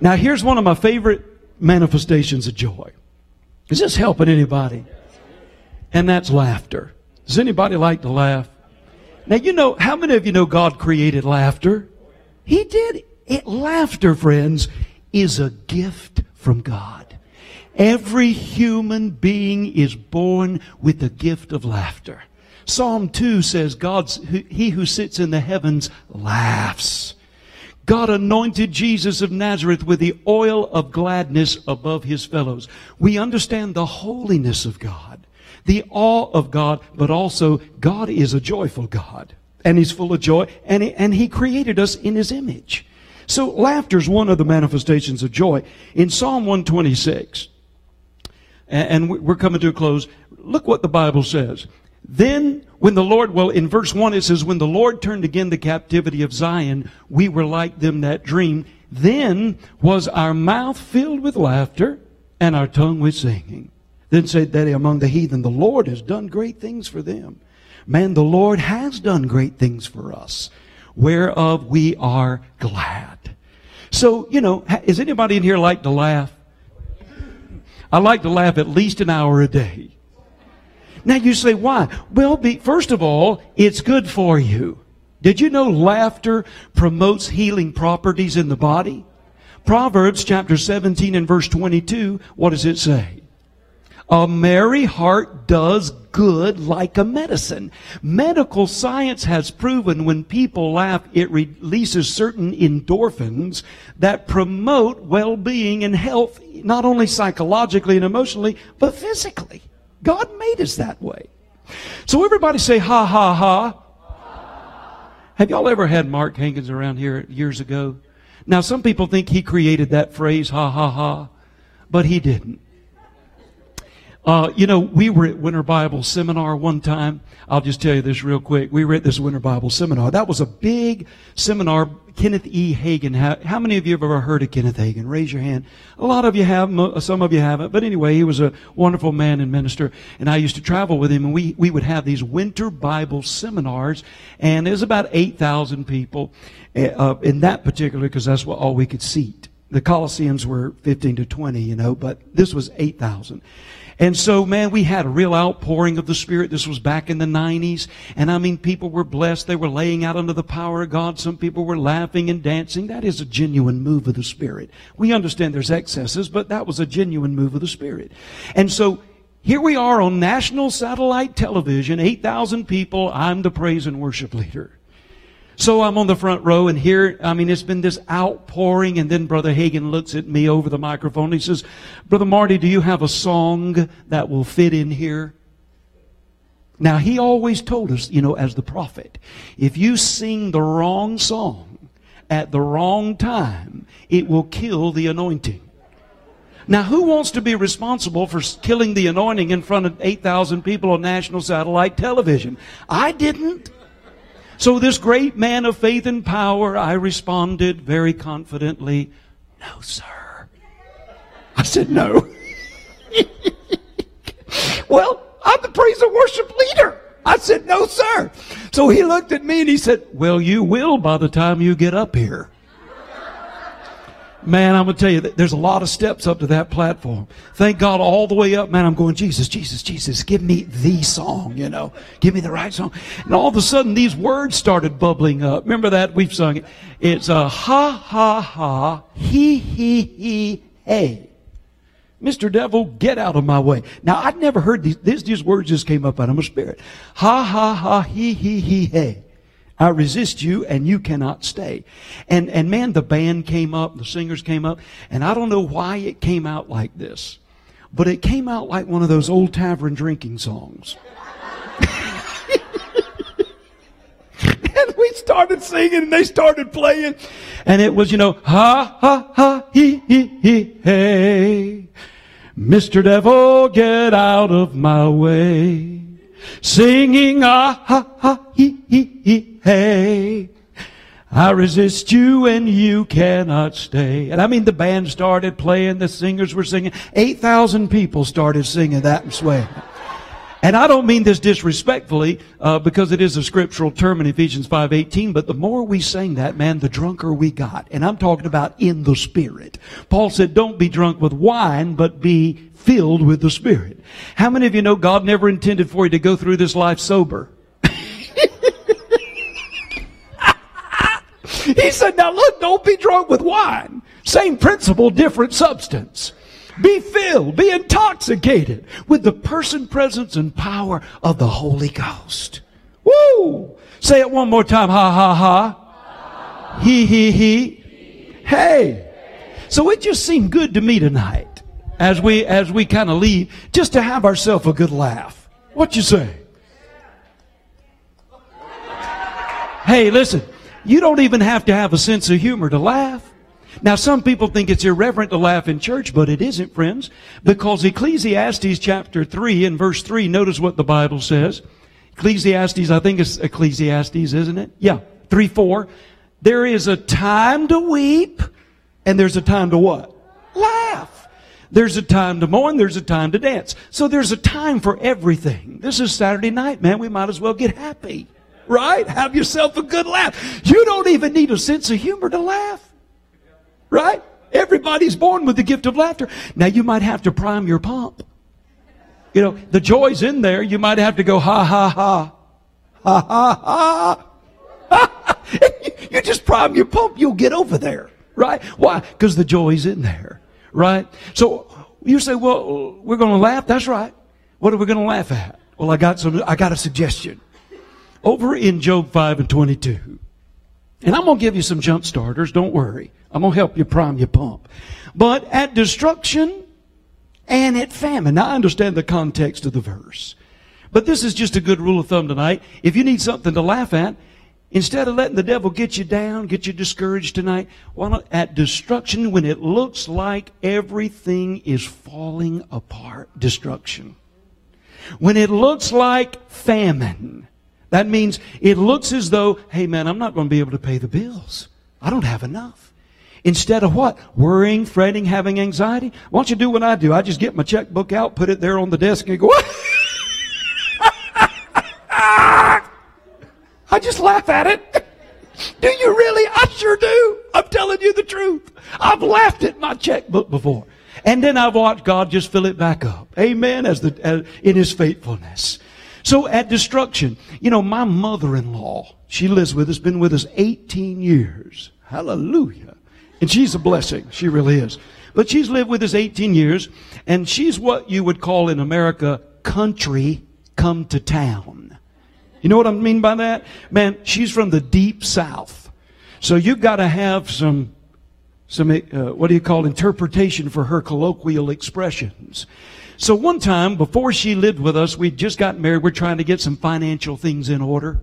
Now, here's one of my favorite manifestations of joy. Is this helping anybody? And that's laughter. Does anybody like to laugh? Now, you know, how many of you know God created laughter? He did it. Laughter, friends, is a gift from God. Every human being is born with the gift of laughter. Psalm 2 says, He who sits in the heavens laughs. God anointed Jesus of Nazareth with the oil of gladness above his fellows. We understand the holiness of God, the awe of God, but also God is a joyful God, and he's full of joy, and he created us in his image. So laughter is one of the manifestations of joy. In Psalm 126, and we're coming to a close, look what the Bible says. Then when the Lord, well, in verse 1 it says, when the Lord turned again the captivity of Zion, we were like them that dream. Then was our mouth filled with laughter and our tongue with singing. Then said they among the heathen, the Lord has done great things for them. Man, the Lord has done great things for us, whereof we are glad. So, you know, is anybody in here like to laugh? I like to laugh at least an hour a day. Now you say, why? Well, first of all, it's good for you. Did you know laughter promotes healing properties in the body? Proverbs chapter 17 and verse 22, what does it say? A merry heart does good like a medicine. Medical science has proven when people laugh, it releases certain endorphins that promote well-being and health, not only psychologically and emotionally, but physically. God made us that way. So everybody say, ha, ha, ha. Ha. Have y'all ever had Mark Hankins around here years ago? Now, some people think he created that phrase, ha, ha, ha, but he didn't. You know, we were at Winter Bible Seminar one time. I'll just tell you this real quick. We were at this Winter Bible Seminar. That was a big seminar. Kenneth E. Hagin. How many of you have ever heard of Kenneth Hagin? Raise your hand. A lot of you have. Some of you haven't. But anyway, he was a wonderful man and minister. And I used to travel with him. And we would have these Winter Bible Seminars. And it was about 8,000 people in that particular, because that's what all we could seat. The Colosseums were 15 to 20, you know, but this was 8,000. And so, man, we had a real outpouring of the Spirit. This was back in the 90s. And I mean, people were blessed. They were laying out under the power of God. Some people were laughing and dancing. That is a genuine move of the Spirit. We understand there's excesses, but that was a genuine move of the Spirit. And so here we are on national satellite television, 8,000 people. I'm the praise and worship leader. So I'm on the front row, and here, I mean, it's been this outpouring, and then Brother Hagin looks at me over the microphone. He says, Brother Marty, do you have a song that will fit in here? Now, he always told us, you know, as the prophet, if you sing the wrong song at the wrong time, it will kill the anointing. Now, who wants to be responsible for killing the anointing in front of 8,000 people on national satellite television? I didn't. So this great man of faith and power, I responded very confidently, no, sir. I said, no. Well, I'm the praise and worship leader. I said, no, sir. So he looked at me and he said, well, you will by the time you get up here. Man, I'm going to tell you, there's a lot of steps up to that platform. Thank God all the way up, man, I'm going, Jesus, Jesus, Jesus, give me the song, you know. Give me the right song. And all of a sudden, these words started bubbling up. Remember that? We've sung it. It's a ha, ha, ha, he, hey. Mr. Devil, get out of my way. Now, I'd never heard these words just came up out of my spirit. Ha, ha, ha, he, hey. I resist you and you cannot stay. And man, the band came up, the singers came up, and I don't know why it came out like this, but it came out like one of those old tavern drinking songs. And we started singing and they started playing. And it was, you know, ha, ha, ha, he, hey. Mr. Devil, get out of my way. Singing, ah, ha, ha, he, hey. I resist you and you cannot stay. And I mean, the band started playing, the singers were singing. 8,000 people started singing that and swaying. And I don't mean this disrespectfully, because it is a scriptural term in Ephesians 5:18, but the more we sang that, man, the drunker we got. And I'm talking about in the Spirit. Paul said, don't be drunk with wine, but be filled with the Spirit. How many of you know God never intended for you to go through this life sober? He said, now look, don't be drunk with wine. Same principle, different substance. Be filled, be intoxicated with the person, presence, and power of the Holy Ghost. Woo! Say it one more time. Ha, ha, ha. He, he. Hey. So it just seemed good to me tonight as we kind of leave, just to have ourselves a good laugh. What you say? Hey, listen. You don't even have to have a sense of humor to laugh. Now, some people think it's irreverent to laugh in church, but it isn't, friends, because Ecclesiastes chapter 3 and verse 3, notice what the Bible says. Ecclesiastes, I think it's Ecclesiastes, isn't it? Yeah, 3:4. There is a time to weep, and there's a time to what? Laugh. There's a time to mourn, there's a time to dance. So there's a time for everything. This is Saturday night, man. We might as well get happy. Right? Have yourself a good laugh. You don't even need a sense of humor to laugh. Right? Everybody's born with the gift of laughter. Now, you might have to prime your pump. You know, the joy's in there. You might have to go, ha, ha, ha. Ha, ha, ha. You just prime your pump. You'll get over there. Right? Why? Because the joy's in there. Right? So, you say, well, we're going to laugh. That's right. What are we going to laugh at? Well, I got a suggestion. Over in Job 5 and 22. And I'm going to give you some jump starters. Don't worry. I'm going to help you prime your pump. But at destruction and at famine. Now, I understand the context of the verse. But this is just a good rule of thumb tonight. If you need something to laugh at, instead of letting the devil get you down, get you discouraged tonight, why not at destruction when it looks like everything is falling apart? Destruction. When it looks like famine. That means it looks as though, hey man, I'm not going to be able to pay the bills. I don't have enough. Instead of what? Worrying, fretting, having anxiety? Why don't you do what I do? I just get my checkbook out, put it there on the desk, and go, I just laugh at it. Do you really? I sure do. I'm telling you the truth. I've laughed at my checkbook before. And then I've watched God just fill it back up. Amen, in His faithfulness. So at destruction, you know, my mother-in-law, she lives with us, been with us 18 years. Hallelujah. And she's a blessing. She really is. But she's lived with us 18 years, and she's what you would call in America, country come to town. You know what I mean by that? Man, she's from the deep south. So you've got to have some what do you call interpretation for her colloquial expressions. So one time, before she lived with us, we'd just got married. We're trying to get some financial things in order.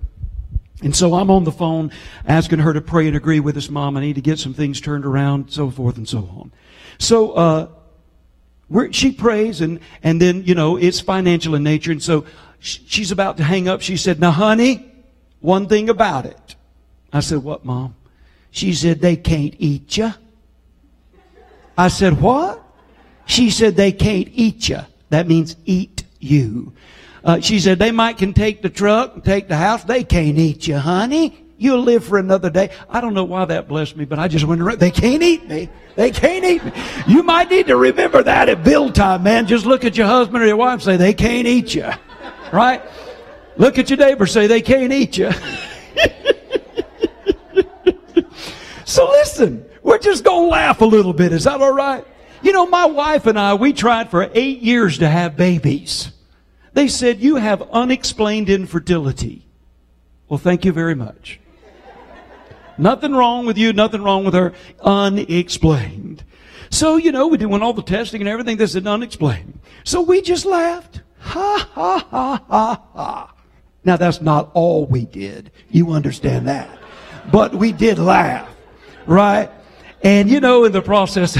And so I'm on the phone asking her to pray and agree with us, Mom. I need to get some things turned around, so forth and so on. So she prays, and then, you know, it's financial in nature. And so she's about to hang up. She said, now, honey, one thing about it. I said, what, Mom? She said, they can't eat you. I said, what? She said, they can't eat you. That means eat you. She said, they might can take the truck and take the house. They can't eat you, honey. You'll live for another day. I don't know why that blessed me, but I just went around. They can't eat me. They can't eat me. You might need to remember that at bill time, man. Just look at your husband or your wife and say, they can't eat you. Right? Look at your neighbor, say, they can't eat you. So listen, we're just going to laugh a little bit. Is that all right? You know, my wife and I, we tried for 8 years to have babies. They said, you have unexplained infertility. Well, thank you very much. Nothing wrong with you, nothing wrong with her. Unexplained. So, you know, we did all the testing and everything. They said, unexplained. So we just laughed. Ha, ha, ha, ha, ha. Now, that's not all we did. You understand that. But we did laugh. Right? And, you know, in the process...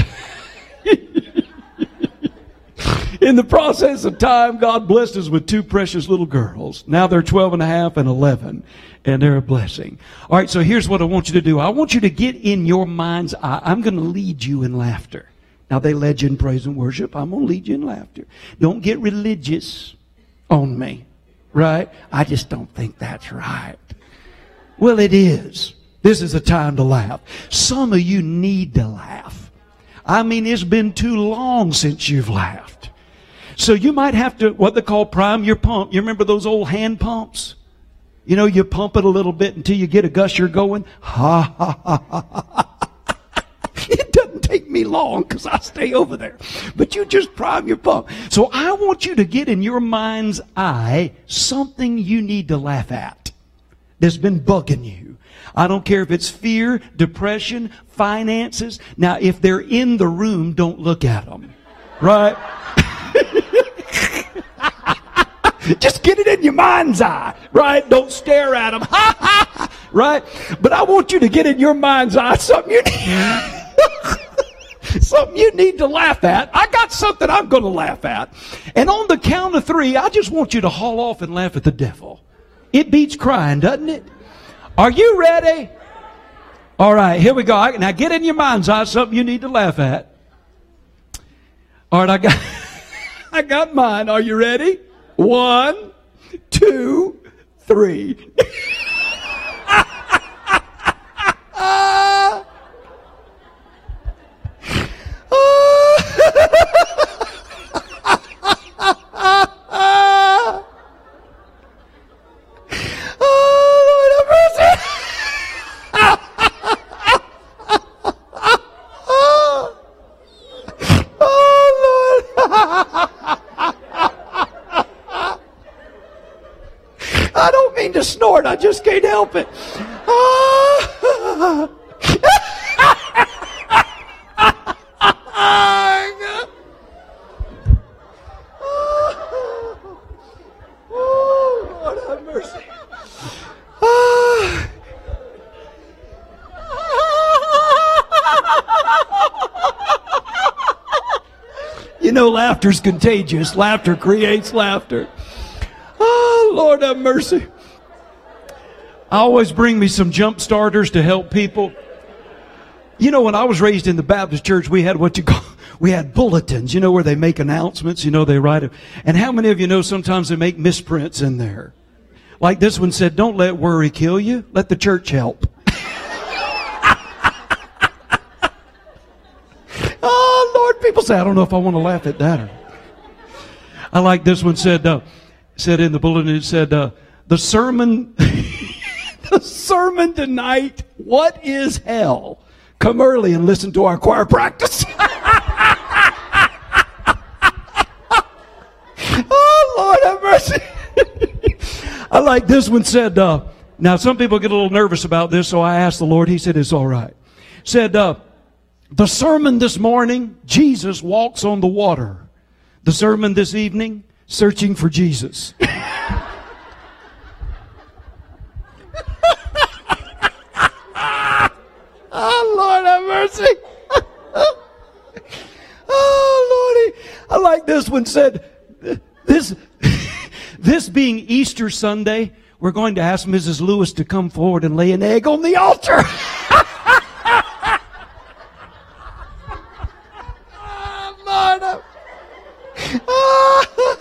In the process of time, God blessed us with two precious little girls. Now they're 12 and a half and 11, and they're a blessing. All right, so here's what I want you to do. I want you to get in your mind's eye. I'm going to lead you in laughter. Now, they led you in praise and worship. I'm going to lead you in laughter. Don't get religious on me, right? I just don't think that's right. Well, it is. This is a time to laugh. Some of you need to laugh. I mean, it's been too long since you've laughed. So you might have to, what they call, prime your pump. You remember those old hand pumps? You know, you pump it a little bit until you get a gusher going. Ha, ha, ha, ha, ha, ha. It doesn't take me long because I stay over there. But you just prime your pump. So I want you to get in your mind's eye something you need to laugh at that's been bugging you. I don't care if it's fear, depression, finances. Now, if they're in the room, don't look at them. Right? Just get it in your mind's eye. Right? Don't stare at them. Ha, ha, ha. Right? But I want you to get in your mind's eye something you need. Something you need to laugh at. I got something I'm going to laugh at. And on the count of three, I just want you to haul off and laugh at the devil. It beats crying, doesn't it? Are you ready? All right, here we go. Now get in your mind's eye something you need to laugh at. All right, I got mine. Are you ready? 1, 2, 3. Snort, I just can't help it. Oh, Lord have mercy. You know, laughter's contagious. Laughter creates laughter. Oh, Lord have mercy. I always bring me some jump starters to help people. You know, when I was raised in the Baptist church, we had what you call, we had bulletins, you know, where they make announcements, you know, they write them. And how many of you know sometimes they make misprints in there? Like this one said, don't let worry kill you, let the church help. Oh, Lord, people say, I don't know if I want to laugh at that. Or... I like this one said in the bulletin, it said, the sermon... The sermon tonight, what is hell? Come early and listen to our choir practice. Oh, Lord have mercy. I like this one said, now some people get a little nervous about this, so I asked the Lord. He said, it's all right. Said, the sermon this morning, Jesus walks on the water. The sermon this evening, searching for Jesus. Oh, Lord have mercy. Oh, Lordy. I like this one said, this being Easter Sunday, we're going to ask Mrs. Lewis to come forward and lay an egg on the altar. Oh,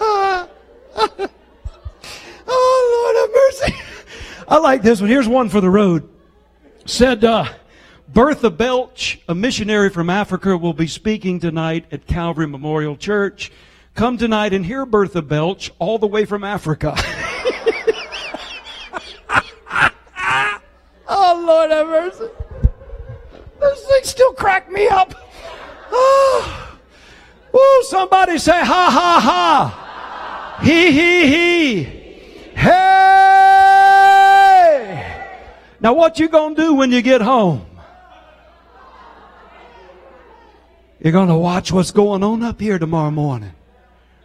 Lord. Oh, Lord have mercy. I like this one. Here's one for the road. Said, Bertha Belch, a missionary from Africa, will be speaking tonight at Calvary Memorial Church. Come tonight and hear Bertha Belch all the way from Africa. Oh, Lord have mercy. Those things still crack me up. Oh, ooh, somebody say, ha, ha, ha. He, he. Hey. Now what you gonna do when you get home? You're going to watch what's going on up here tomorrow morning.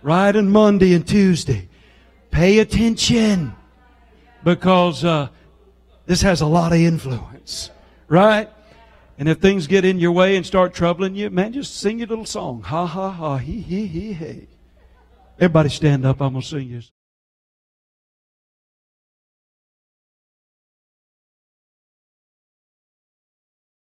Right? And Monday and Tuesday. Pay attention. Because this has a lot of influence. Right? And if things get in your way and start troubling you, man, just sing your little song. Ha, ha, ha, he, he, he, hey. Everybody stand up. I'm going to sing this.